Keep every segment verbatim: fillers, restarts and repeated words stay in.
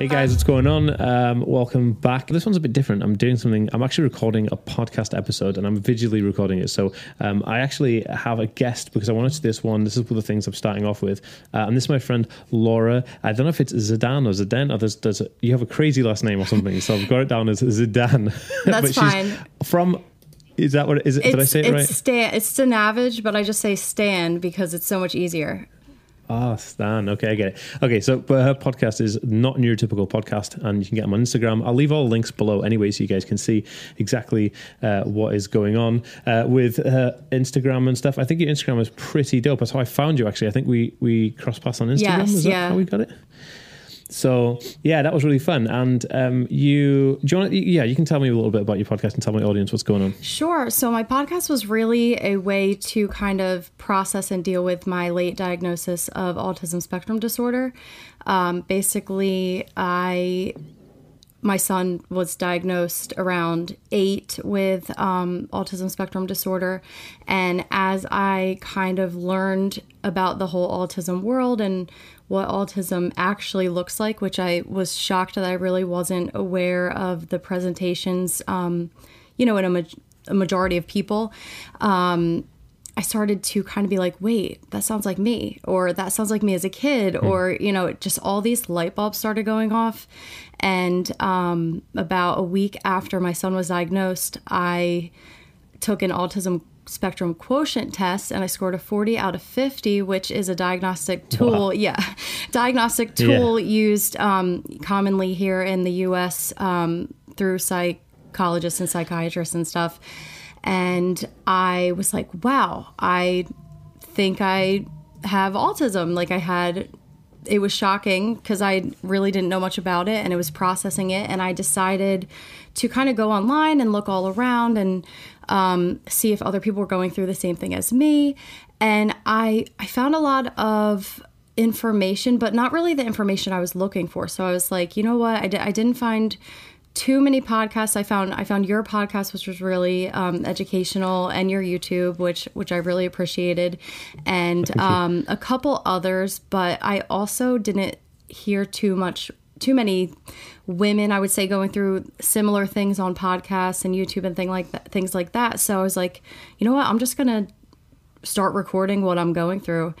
Hey guys, what's going on? Um, welcome back. This one's a bit different. I'm doing something. I'm actually recording a podcast episode and I'm visually recording it. So um, I actually have a guest because I wanted to do this one. This is one of the things I'm starting off with. Uh, and this is my friend, Laura. I don't know if it's Zdan or Zdan. Or there's, there's a, you have a crazy last name or something. So I've got it down as Zdan. That's fine. From... Is that what it is? It's, did I say it it's right? Stan, it's Zdanavage, but I just say Stan because it's so much easier. Ah, oh, Stan. Okay, I get it. Okay, so but her podcast is Not Neurotypical Podcast, and you can get them on Instagram. I'll leave all the links below anyway, so you guys can see exactly uh, what is going on uh, with her Instagram and stuff. I think your Instagram is pretty dope. That's how I found you, actually. I think we, we crossed paths on Instagram. Yes, is that yeah. how we got it? So yeah, that was really fun. And um, you, do you want to, yeah, you can tell me a little bit about your podcast and tell my audience what's going on. Sure. So my podcast was really a way to kind of process and deal with my late diagnosis of autism spectrum disorder. Um, basically, I, my son was diagnosed around eight with um, autism spectrum disorder. And as I kind of learned about the whole autism world and what autism actually looks like, which I was shocked that I really wasn't aware of the presentations, um, you know, in a, ma- a majority of people, um, I started to kind of be like, wait, that sounds like me, or that sounds like me as a kid, mm. or, you know, just all these light bulbs started going off. And um, about a week after my son was diagnosed, I took an autism spectrum quotient test and I scored a forty out of fifty, which is a diagnostic tool. Wow. Yeah. Diagnostic tool yeah. used um, commonly here in the U S um, through psychologists and psychiatrists and stuff. And I was like, wow, I think I have autism. Like I had, it was shocking because I really didn't know much about it and it was processing it. And I decided to kind of go online and look all around and um, see if other people were going through the same thing as me. And I, I found a lot of information, but not really the information I was looking for. So I was like, you know what? I, d- I didn't find too many podcasts. I found, I found your podcast, which was really, um, educational, and your YouTube, which, which I really appreciated, and, um, a couple others, but I also didn't hear too much, too many women, I would say, going through similar things on podcasts and YouTube and thing like that, things like that. So I was like, you know what, I'm just going to start recording what I'm going through.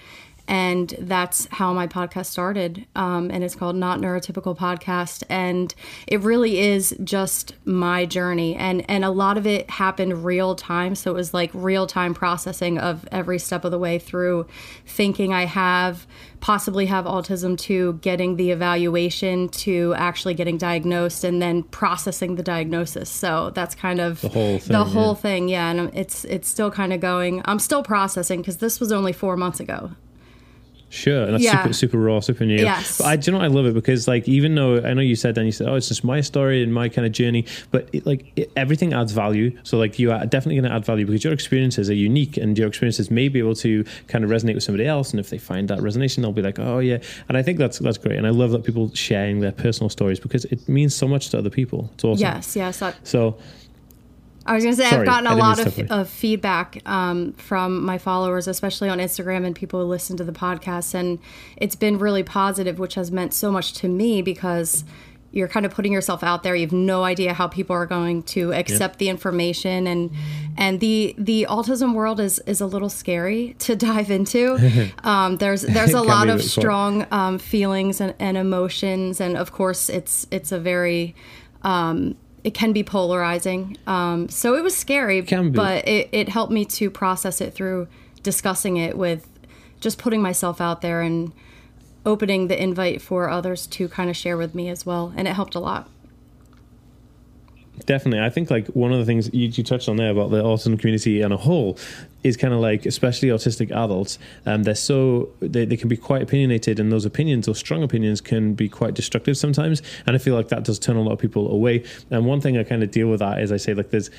And that's how my podcast started. Um, and it's called Not Neurotypical Podcast. And it really is just my journey. And, and a lot of it happened real time. So it was like real time processing of every step of the way through thinking I have, possibly have autism, to getting the evaluation, to actually getting diagnosed and then processing the diagnosis. So that's kind of the whole thing. The whole yeah. thing, yeah. And it's, it's still kind of going. I'm still processing because this was only four months ago. Sure, and that's yeah. super, super raw, super new. Yes. But I, do you know, I love it because, like, even though I know you said then you said, oh, it's just my story and my kind of journey, but it, like it, everything adds value. So, like, you are definitely going to add value because your experiences are unique, and your experiences may be able to kind of resonate with somebody else. And if they find that resonation, they'll be like, oh yeah. And I think that's that's great, and I love that people sharing their personal stories because it means so much to other people. It's awesome. Yes, yes. That- so. I was going to say, Sorry, I've gotten a lot of, of feedback um, from my followers, especially on Instagram, and people who listen to the podcast. And it's been really positive, which has meant so much to me because you're kind of putting yourself out there. You have no idea how people are going to accept yep. the information. And and the the autism world is, is a little scary to dive into. Um, there's there's a lot of strong um, feelings and, and emotions. And, of course, it's, it's a very... Um, It can be polarizing. Um, so it was scary, it but it, it helped me to process it through discussing it with just putting myself out there and opening the invite for others to kind of share with me as well. And it helped a lot. Definitely. I think like one of the things you, you touched on there about the autism community on a whole is kind of like, especially autistic adults, um, they're so, they, they can be quite opinionated, and those opinions or strong opinions can be quite destructive sometimes. And I feel like that does turn a lot of people away. And one thing I kind of deal with that is I say like there's,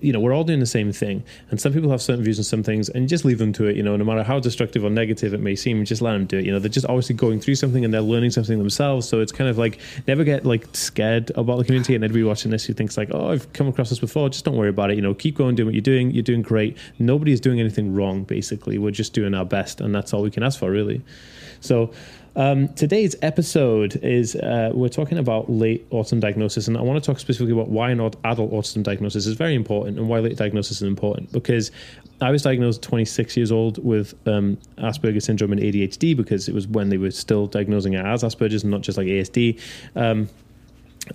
you know, we're all doing the same thing, and some people have certain views on some things, and just leave them to it, you know, no matter how destructive or negative it may seem, just let them do it. You know, they're just obviously going through something and they're learning something themselves. So it's kind of like, never get like scared about the community. And they'd be watching this who thinks like, oh, I've come across this before. Just don't worry about it. You know, keep going, doing what you're doing. You're doing great. Nobody's doing anything wrong. Basically, we're just doing our best, and that's all we can ask for, really. So Um, today's episode is, uh, we're talking about late autism diagnosis, and I want to talk specifically about why an adult autism diagnosis is very important and why late diagnosis is important, because I was diagnosed twenty-six years old with um, Asperger syndrome and A D H D, because it was when they were still diagnosing it as Asperger's and not just like A S D. Um,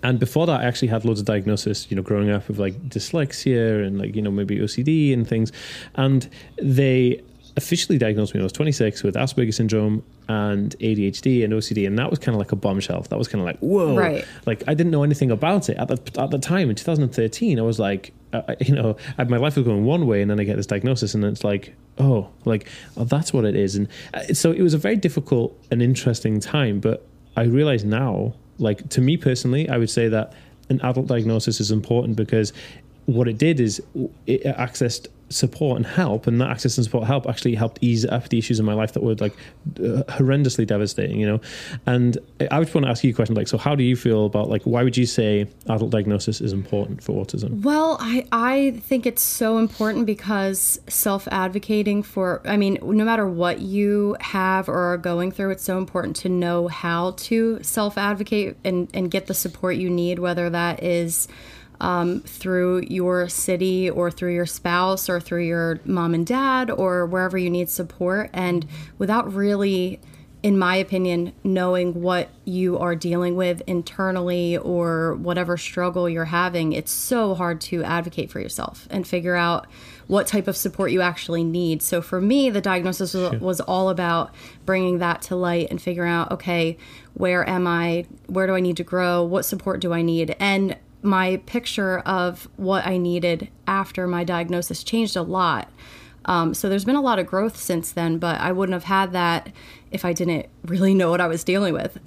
and before that, I actually had loads of diagnosis, you know, growing up with like dyslexia and like, you know, maybe O C D and things. And they officially diagnosed me when I was twenty-six with Asperger syndrome and A D H D and O C D, and that was kind of like a bombshell. That was kind of like, whoa, right. Like I didn't know anything about it at the, at the time in two thousand thirteen. I was like, uh, you know, I, my life was going one way, and then I get this diagnosis, and it's like, oh, like oh, that's what it is. And uh, so it was a very difficult and interesting time. But I realize now, like to me personally, I would say that an adult diagnosis is important because what it did is it accessed support and help, and that access and support help actually helped ease up the issues in my life that were like uh, horrendously devastating, you know. And I just want to ask you a question, like, so how do you feel about, like, why would you say adult diagnosis is important for autism? Well, I, I think it's so important because self-advocating for, I mean, no matter what you have or are going through, it's so important to know how to self-advocate and, and get the support you need, whether that is Um, through your city or through your spouse or through your mom and dad or wherever you need support, and without really, in my opinion, knowing what you are dealing with internally or whatever struggle you're having, it's so hard to advocate for yourself and figure out what type of support you actually need. So for me, the diagnosis was, sure. was all about bringing that to light and figuring out, okay, where am I? Where do I need to grow? What support do I need? And my picture of what I needed after my diagnosis changed a lot. Um, so there's been a lot of growth since then, but I wouldn't have had that if I didn't really know what I was dealing with.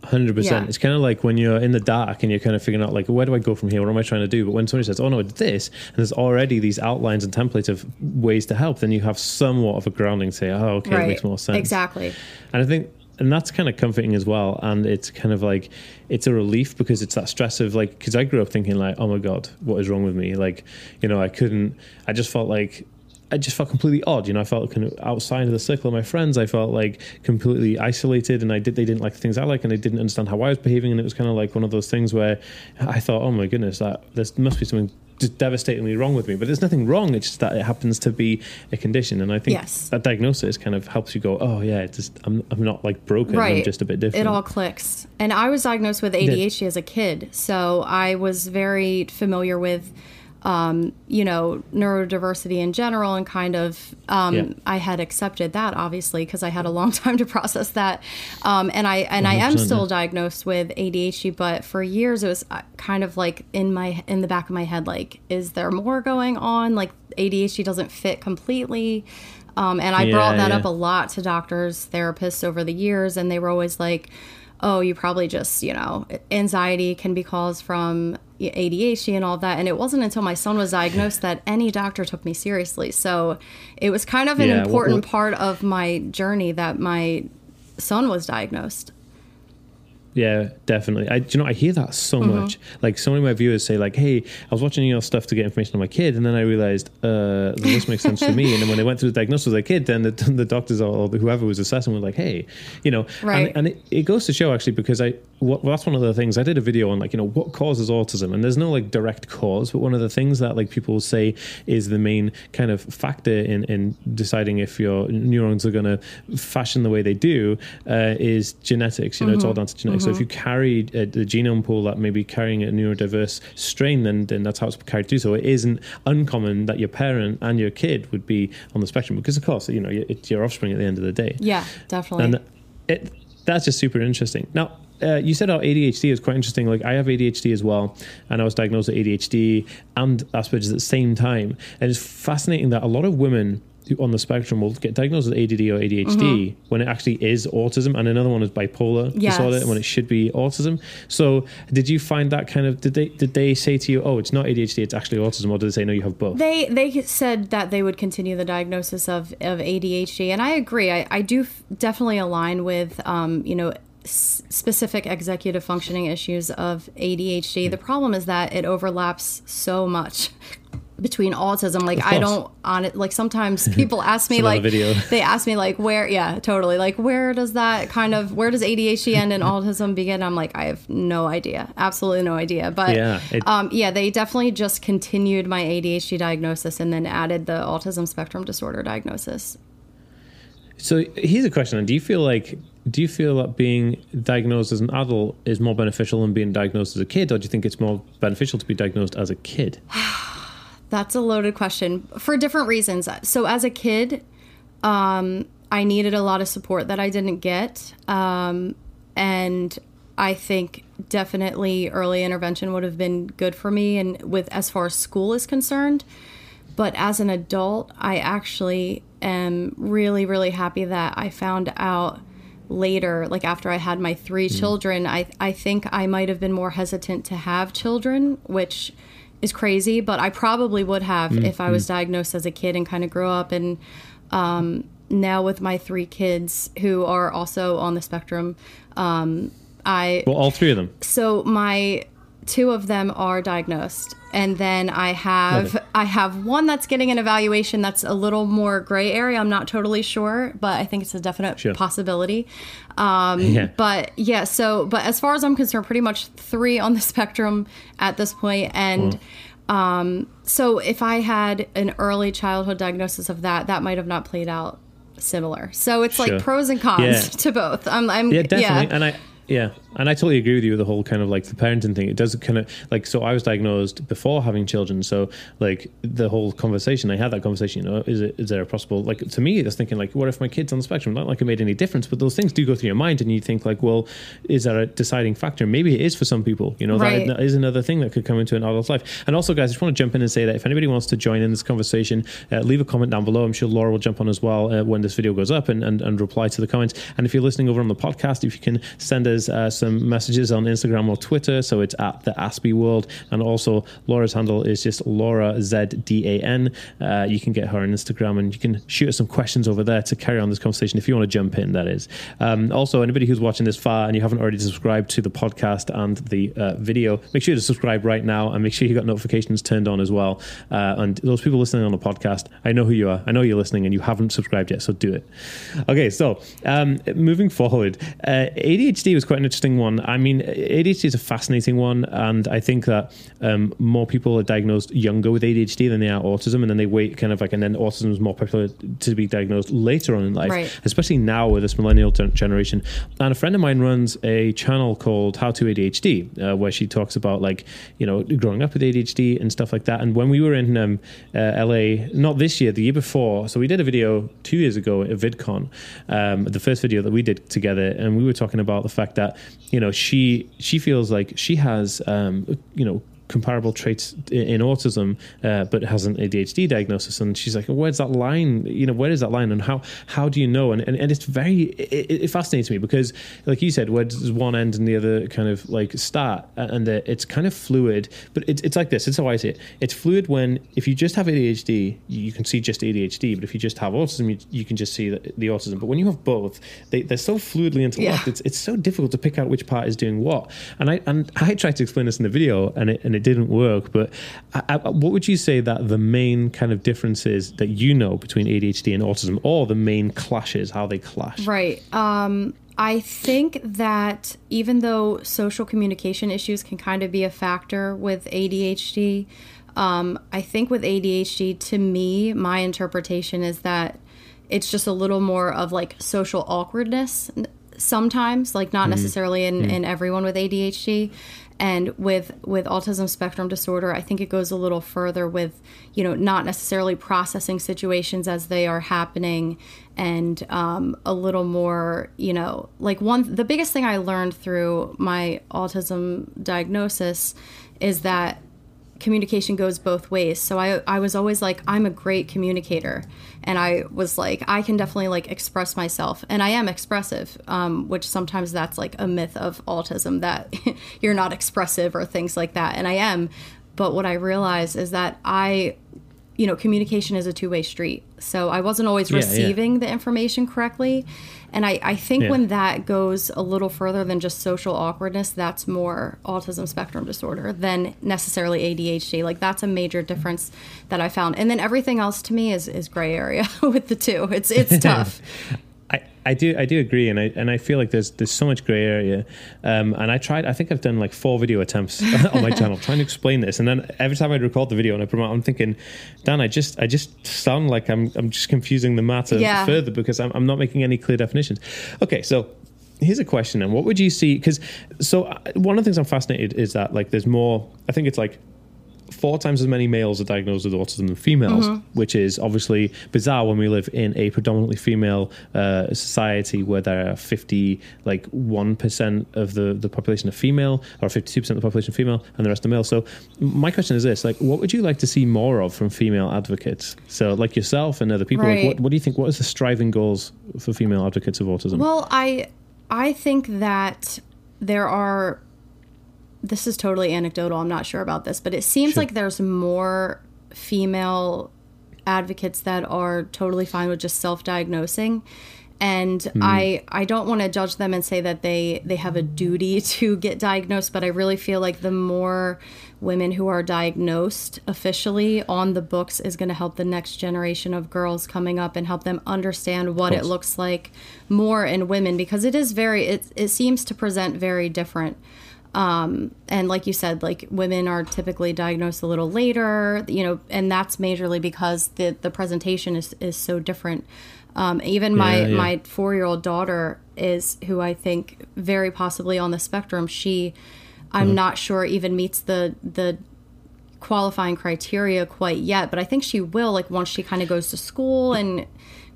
one hundred percent. Yeah. It's kind of like when you're in the dark and you're kind of figuring out, like, where do I go from here? What am I trying to do? But when somebody says, oh, no, it's this, and there's already these outlines and templates of ways to help, then you have somewhat of a grounding to say, oh, okay, right. It makes more sense. Exactly. And I think... And that's kind of comforting as well. And it's kind of like, it's a relief because it's that stress of like, because I grew up thinking like, oh my God, what is wrong with me? Like, you know, I couldn't, I just felt like, I just felt completely odd. You know, I felt kind of outside of the circle of my friends. I felt like completely isolated, and I did, they didn't like the things I like, and they didn't understand how I was behaving. And it was kind of like one of those things where I thought, oh my goodness, that there must be something just devastatingly wrong with me. But there's nothing wrong. It's just that it happens to be a condition. And I think yes. that diagnosis kind of helps you go, oh yeah, it's just, I'm, I'm not like broken. Right. I'm just a bit different. It all clicks. And I was diagnosed with A D H D yeah. as a kid. So I was very familiar with, um, you know, neurodiversity in general, and kind of, um, yeah. I had accepted that obviously, cause I had a long time to process that. Um, and I, and I am still yeah. diagnosed with A D H D, but for years it was kind of like in my, in the back of my head, like, is there more going on? Like A D H D doesn't fit completely. Um, and I yeah, brought that yeah. up a lot to doctors, therapists over the years. And they were always like, oh, you probably just, you know, anxiety can be caused from A D H D and all that. And it wasn't until my son was diagnosed that any doctor took me seriously. So it was kind of an yeah, important what, what, part of my journey that my son was diagnosed. Yeah, definitely. I, you know, I hear that so mm-hmm. much. Like, so many of my viewers say, like, hey, I was watching your stuff to get information on my kid, and then I realized uh, this makes sense to me. And then when they went through the diagnosis of their kid, then the, the doctors or whoever was assessing were like, hey, you know. Right. And, and it, it goes to show, actually, because I what, well, that's one of the things. I did a video on, like, you know, what causes autism. And there's no, like, direct cause. But one of the things that, like, people say is the main kind of factor in, in deciding if your neurons are going to fashion the way they do uh, is genetics. You know, mm-hmm. it's all down to genetics. Mm-hmm. So if you carry a, the genome pool that may be carrying a neurodiverse strain, then, then that's how it's carried through. So it isn't uncommon that your parent and your kid would be on the spectrum because, of course, you know, it's your offspring at the end of the day. Yeah, definitely. And it, that's just super interesting. Now, uh, you said about A D H D is quite interesting. Like, I have A D H D as well, and I was diagnosed with A D H D and Asperger's at the same time. And it's fascinating that a lot of women on the spectrum will get diagnosed with A D D or A D H D mm-hmm. when it actually is autism, and another one is bipolar yes. disorder when it should be autism. So did you find that kind of, did they did they say to you, oh, it's not A D H D, it's actually autism, or did they say, no, you have both? They they said that they would continue the diagnosis of, of A D H D, and I agree. I, I do definitely align with, um, you know, s- specific executive functioning issues of A D H D. Mm-hmm. The problem is that it overlaps so much between autism. Like, I don't on it. Like, sometimes people ask me, like, they ask me like, where, yeah, totally. Like, where does that kind of, where does A D H D end and autism begin? I'm like, I have no idea. Absolutely no idea. But yeah, it, um, yeah, they definitely just continued my A D H D diagnosis and then added the autism spectrum disorder diagnosis. So here's a question. Do you feel like, do you feel that being diagnosed as an adult is more beneficial than being diagnosed as a kid? Or do you think it's more beneficial to be diagnosed as a kid? That's a loaded question for different reasons. So as a kid, um, I needed a lot of support that I didn't get. Um, and I think definitely early intervention would have been good for me, and with as far as school is concerned. But as an adult, I actually am really, really happy that I found out later, like after I had my three mm. children, I I think I might have been more hesitant to have children, which is crazy, but I probably would have mm. if I was mm. diagnosed as a kid and kind of grew up. And um, now with my three kids who are also on the spectrum, um, I... Well, all three of them. So my... Two of them are diagnosed, and then I have I have one that's getting an evaluation that's a little more gray area. I'm not totally sure, but I think it's a definite sure. possibility. Um, yeah. But yeah, so but as far as I'm concerned, pretty much three on the spectrum at this point. And mm. um, so if I had an early childhood diagnosis of that, that might have not played out similar. So it's sure. like pros and cons yeah. to both. I'm, I'm yeah, definitely, yeah. and I. Yeah, and I totally agree with you with the whole kind of like the parenting thing. It does kind of like, so I was diagnosed before having children. So like the whole conversation, I had that conversation, you know, is it, is there a possible, like to me, that's thinking like, what if my kid's on the spectrum? Not like it made any difference, but those things do go through your mind and you think like, well, is there a deciding factor? Maybe it is for some people, you know, right. that is another thing that could come into an adult's life. And also guys, I just want to jump in and say that if anybody wants to join in this conversation, uh, leave a comment down below. I'm sure Laura will jump on as well uh, when this video goes up and, and, and reply to the comments. And if you're listening over on the podcast, if you can send us Uh, some messages on Instagram or Twitter, so it's at theaspieworld, and also Laura's handle is just Laura Z D A N. Uh, you can get her on Instagram and you can shoot us some questions over there to carry on this conversation if you want to jump in, that is. Um, also, anybody who's watching this far and you haven't already subscribed to the podcast and the uh, video, make sure to subscribe right now and make sure you got notifications turned on as well. Uh, and those people listening on the podcast, I know who you are. I know you're listening and you haven't subscribed yet, so do it. Okay, so um, moving forward, uh, A D H D was quite an interesting one. I mean, A D H D is a fascinating one, and I think that um, more people are diagnosed younger with A D H D than they are autism, and then they wait kind of like, and then autism is more popular to be diagnosed later on in life, right. especially now with this millennial generation. And a friend of mine runs a channel called How to A D H D, uh, where she talks about like, you know, growing up with A D H D and stuff like that. And when we were in um, uh, L A, not this year, the year before, so we did a video two years ago at VidCon, um, the first video that we did together, and we were talking about the fact that, you know, she she feels like she has, um, you know, comparable traits in autism, uh, but has an A D H D diagnosis. And she's like, where's that line? You know, where is that line? And how how do you know? And and, and it's very, it, it fascinates me because, like you said, where does one end and the other kind of like start? And the, it's kind of fluid, but it, it's like this. It's how I see it. It's fluid when, if you just have A D H D, you can see just A D H D. But if you just have autism, you, you can just see the, the autism. But when you have both, they, they're so fluidly interlocked. Yeah. It's it's so difficult to pick out which part is doing what. And I and I tried to explain this in the video, and it, and it didn't work, but I, I, what would you say that the main kind of differences that you know between A D H D and autism, or the main clashes, how they clash? Right. Um, I think that even though social communication issues can kind of be a factor with A D H D, um, I think with A D H D, to me, my interpretation is that it's just a little more of like social awkwardness sometimes, like not mm. necessarily in, mm. in everyone with A D H D. And with with autism spectrum disorder, I think it goes a little further with, you know, not necessarily processing situations as they are happening, and um, a little more, you know, like one, the biggest thing I learned through my autism diagnosis is that communication goes both ways. So I, I was always like, I'm a great communicator. And I was like, I can definitely like express myself. And I am expressive, um, which sometimes that's like a myth of autism that you're not expressive or things like that. And I am. But what I realized is that I, you know, communication is a two-way street. So I wasn't always yeah, receiving yeah. the information correctly. And I, I think yeah. when that goes a little further than just social awkwardness, that's more autism spectrum disorder than necessarily A D H D. Like, that's a major difference that I found. And then everything else to me is, is gray area with the two. It's it's tough. I, I do I do agree, and I and I feel like there's there's so much gray area, um, and I tried I think I've done like four video attempts on my channel trying to explain this, and then every time I record the video and I promote, I'm thinking, Dan, I just I just sound like I'm I'm just confusing the matter yeah. further because I'm I'm not making any clear definitions. Okay, so here's a question then: what would you see? Because so one of the things I'm fascinated is that like there's more. I think it's like four times as many males are diagnosed with autism than females, mm-hmm. which is obviously bizarre when we live in a predominantly female uh, society where there are fifty, like one percent of the, the population are female, or fifty-two percent of the population are female, and the rest are male. So my question is this, like, what would you like to see more of from female advocates? So like yourself and other people, right. like, what, what do you think, what is the striving goals for female advocates of autism? Well, I I think that there are... This is totally anecdotal. I'm not sure about this, but it seems sure. like there's more female advocates that are totally fine with just self-diagnosing. And mm. I I don't want to judge them and say that they, they have a duty to get diagnosed, but I really feel like the more women who are diagnosed officially on the books is going to help the next generation of girls coming up and help them understand what it looks like more in women, because it is very, it, it seems to present very different. Um, and like you said, like women are typically diagnosed a little later, you know, and that's majorly because the, the presentation is, is so different. Um, even my, yeah, yeah. my four-year-old daughter is, who I think very possibly on the spectrum, she, I'm mm. not sure even meets the, the qualifying criteria quite yet, but I think she will, like once she kind of goes to school and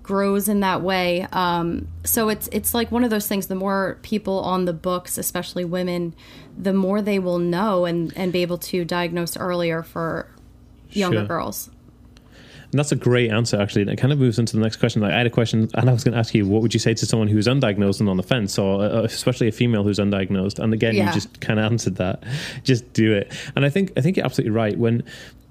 grows in that way. Um, so it's it's like one of those things, the more people on the books, especially women, the more they will know and, and be able to diagnose earlier for younger sure. girls. And that's a great answer, actually. And it kind of moves into the next question. Like, I had a question, and I was going to ask you, what would you say to someone who's undiagnosed and on the fence, or uh, especially a female who's undiagnosed? And again, yeah. you just kind of answered that. Just do it. And I think I think you're absolutely right. When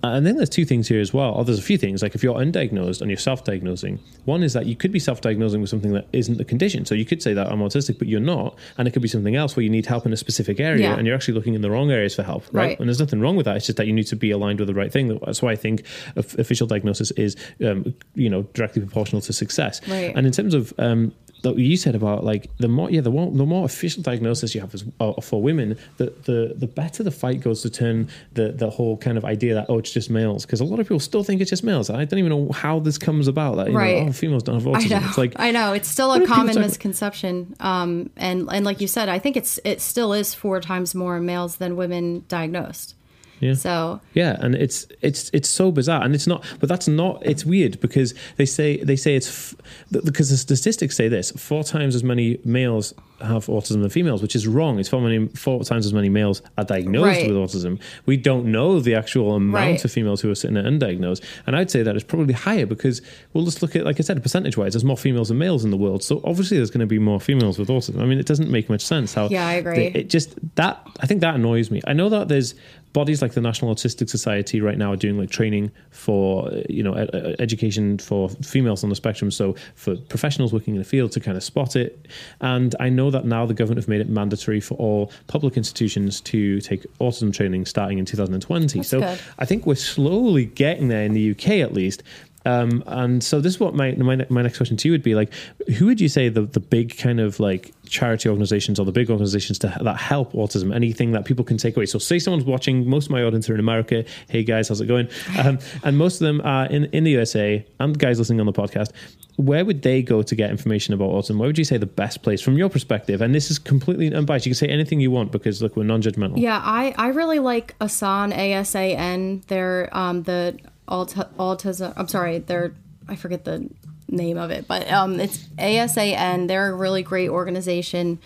And then there's two things here as well. Or there's a few things. Like if you're undiagnosed and you're self-diagnosing, one is that you could be self-diagnosing with something that isn't the condition. So you could say that I'm autistic, but you're not. And it could be something else where you need help in a specific area yeah. and you're actually looking in the wrong areas for help, right? right? And there's nothing wrong with that. It's just that you need to be aligned with the right thing. That's why I think official diagnosis is, um, you know, directly proportional to success. Right. And in terms of... Um, that you said about like the more yeah the more, the more official diagnosis you have as, uh, for women, the, the the better the fight goes to turn the the whole kind of idea that oh it's just males, because a lot of people still think it's just males. I don't even know how this comes about that you right know, oh, females don't have autism. I know. It's like I know it's still a common misconception, um and and like you said, I think it's it still is four times more males than women diagnosed. Yeah. So yeah, and it's it's it's so bizarre, and it's not. But that's not. It's weird because they say they say it's f- because the statistics say this: four times as many males have autism than females, which is wrong. It's four, many, four times as many males are diagnosed right. with autism. We don't know the actual amount right. of females who are sitting there undiagnosed, and I'd say that it's probably higher because we'll just look at, like I said, percentage-wise, there's more females than males in the world, so obviously there's going to be more females with autism. I mean, it doesn't make much sense. How? Yeah, I agree. They, it just that I think that annoys me. I know that there's bodies like the National Autistic Society right now are doing like training for, you know, ed- education for females on the spectrum. So for professionals working in the field to kind of spot it. And I know that now the government have made it mandatory for all public institutions to take autism training starting in two thousand twenty. That's so good. I think we're slowly getting there in the U K at least. Um, and so this is what my, my my next question to you would be, like, who would you say the, the big kind of like charity organizations or the big organizations to, that help autism, anything that people can take away? So say someone's watching, most of my audience are in America. Hey guys, how's it going? Um, and most of them are in, in the U S A, and guys listening on the podcast, where would they go to get information about autism? Where would you say the best place from your perspective? And this is completely unbiased. You can say anything you want because look, we're non-judgmental. Yeah. I, I really like Asan, A S A N. They're um, the... Aut- autism I'm sorry they're I forget the name of it, but um it's A S A N. They're a really great organization,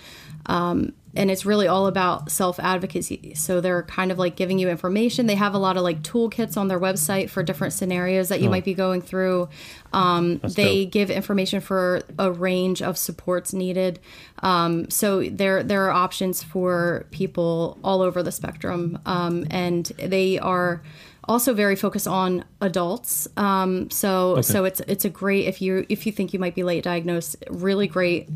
um And it's really all about self-advocacy. So they're kind of like giving you information. They have a lot of like toolkits on their website for different scenarios that you oh. might be going through. Um, they dope. give information for a range of supports needed. Um, so there there are options for people all over the spectrum. Um, and they are also very focused on adults. Um, so okay. so it's it's a great, if you if you think you might be late diagnosed, really great.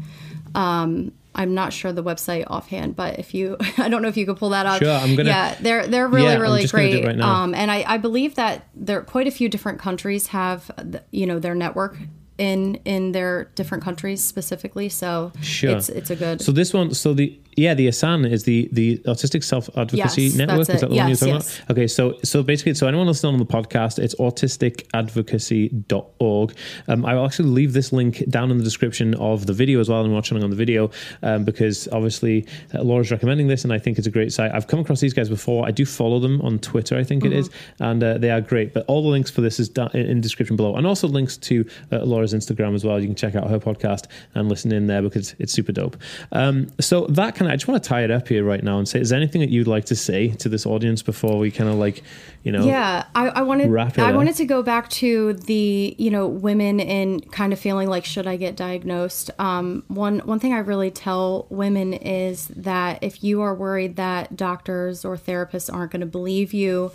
Um, I'm not sure the website offhand, but if you, I don't know if you could pull that up. Sure, I'm gonna. Yeah, they're they're really yeah, really great. Right um, and I, I believe that there quite a few different countries have, you know, their network in in their different countries specifically. So sure. it's it's a good. So this one, so the yeah, the A S A N is the the Autistic Self Advocacy yes, Network. That's it. Is that the yes, one you're talking yes. about? Okay, so so basically, so anyone listening on the podcast, it's autistic advocacy dot org. Um, I will actually leave this link down in the description of the video as well, and watching on the video, um, because obviously uh, Laura's recommending this, and I think it's a great site. I've come across these guys before. I do follow them on Twitter, I think mm-hmm. it is, and uh, they are great. But all the links for this is da- in the description below, and also links to uh, Laura's Instagram as well. You can check out her podcast and listen in there because it's super dope. Um, so that kind I just want to tie it up here right now and say, is there anything that you'd like to say to this audience before we kind of like, you know, yeah, I, I wanted, wrap it I up? wanted to go back to the, you know, women and kind of feeling like, should I get diagnosed? Um, one, one thing I really tell women is that if you are worried that doctors or therapists aren't going to believe you,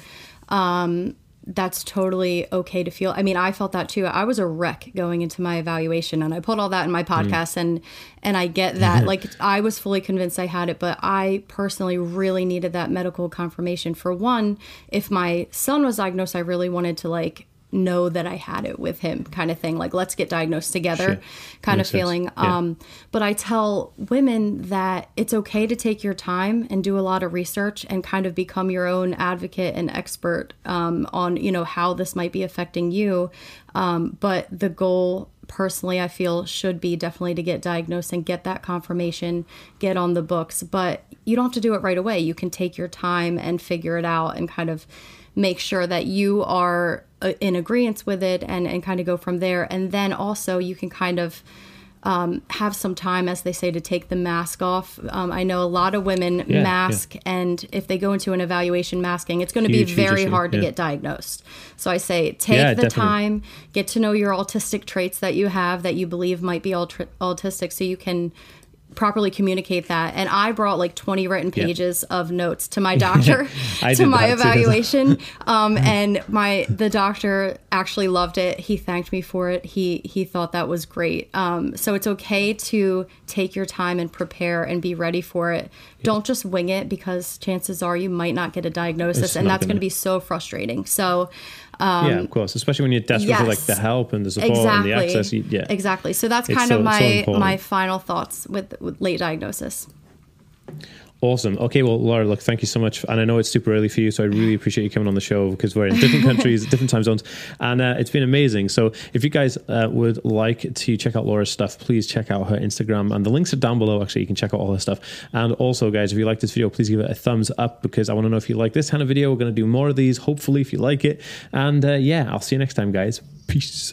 um, that's totally okay to feel. I mean, I felt that too. I was a wreck going into my evaluation, and I put all that in my podcast mm. and, and I get that. Like, I was fully convinced I had it, but I personally really needed that medical confirmation. For one, if my son was diagnosed, I really wanted to like know that I had it with him, kind of thing. Like, let's get diagnosed together sure. kind Makes of feeling. Yeah. Um, but I tell women that it's okay to take your time and do a lot of research and kind of become your own advocate and expert um, on, you know, how this might be affecting you. Um, but the goal personally, I feel, should be definitely to get diagnosed and get that confirmation, get on the books, but you don't have to do it right away. You can take your time and figure it out and kind of make sure that you are in agreement with it and, and kind of go from there. And then also you can kind of um, have some time, as they say, to take the mask off. Um, I know a lot of women yeah, mask, yeah. and if they go into an evaluation masking, it's going to be very issue. hard to yeah. get diagnosed. So I say, take yeah, the definitely. time, get to know your autistic traits that you have that you believe might be alt- autistic so you can properly communicate that. And I brought like twenty written pages yeah. of notes to my doctor to my evaluation. um, and my the doctor actually loved it. He thanked me for it. He he thought that was great. Um, so it's okay to take your time and prepare and be ready for it. Yeah. Don't just wing it, because chances are you might not get a diagnosis, it's and that's going to be so frustrating. So Um, yeah, of course, especially when you're desperate yes, for like the help and the support exactly, and the access. Yeah, exactly. So that's kind it's of so, my so my final thoughts with, with late diagnosis. Awesome. Okay, well, Laura, look, thank you so much. And I know it's super early for you, so I really appreciate you coming on the show because we're in different countries, different time zones, and uh, it's been amazing. So if you guys uh, would like to check out Laura's stuff, please check out her Instagram, and the links are down below. Actually, you can check out all her stuff. And also, guys, if you like this video, please give it a thumbs up, because I want to know if you like this kind of video. We're going to do more of these, hopefully, if you like it. And uh, yeah, I'll see you next time, guys. Peace.